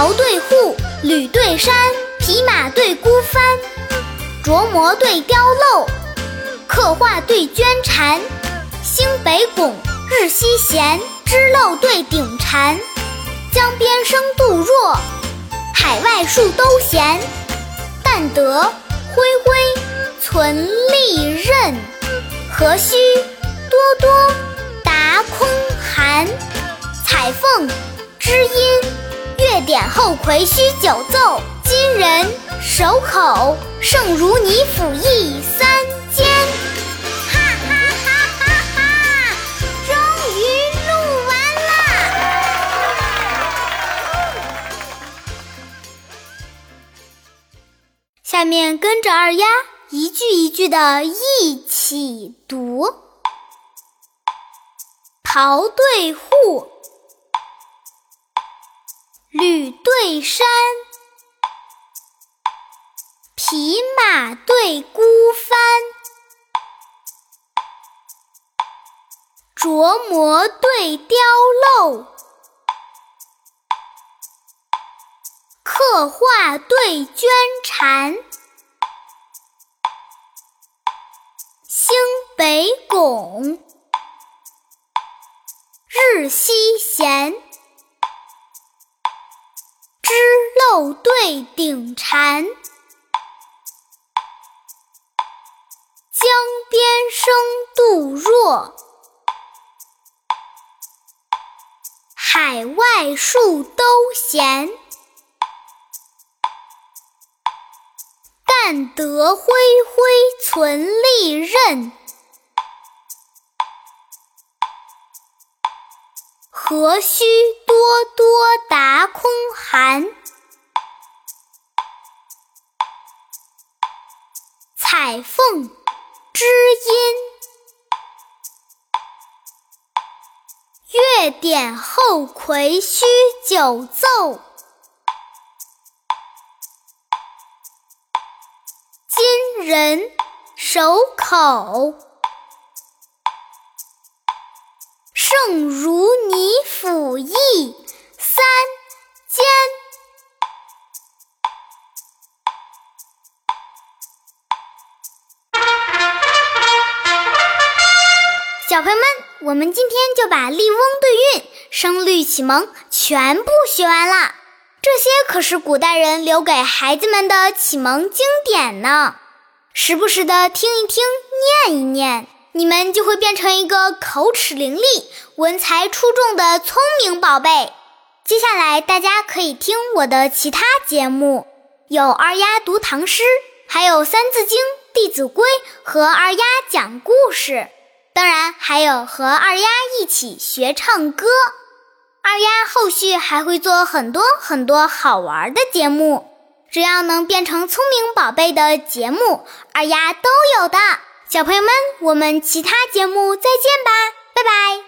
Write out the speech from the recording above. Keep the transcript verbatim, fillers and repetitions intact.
曹对扈，吕对山，匹马对孤帆，琢磨对雕镂，刻画对绢缠，星北拱，日西弦，织漏对顶蝉，江边生杜若，海外树都闲，但得恢恢，存利刃，何须多多，达空寒，彩凤知音，月点后葵须九奏，今人守口，胜如你府一三间。哈哈哈哈哈！终于录完了。下面跟着二丫一句一句的一起读。曹对扈，吕对山，匹马对孤帆，琢磨对雕镂，刻画对绢缠，星北拱，日西弦，织漏对顶蝉，江边生杜若，海外树都闲，但得恢恢，存利刃，何须多多，达空寒，彩凤知音，月点后葵须九奏，今人守口，胜如你府一三间。小朋友们，我们今天就把笠翁对韵、声律启蒙全部学完了，这些可是古代人留给孩子们的启蒙经典呢。时不时的听一听，念一念，你们就会变成一个口齿伶俐、文才出众的聪明宝贝。接下来大家可以听我的其他节目，有二丫读唐诗，还有三字经、弟子规和二丫讲故事，当然还有和二丫一起学唱歌。二丫后续还会做很多很多好玩的节目，只要能变成聪明宝贝的节目，二丫都有的。小朋友们，我们其他节目再见吧，拜拜。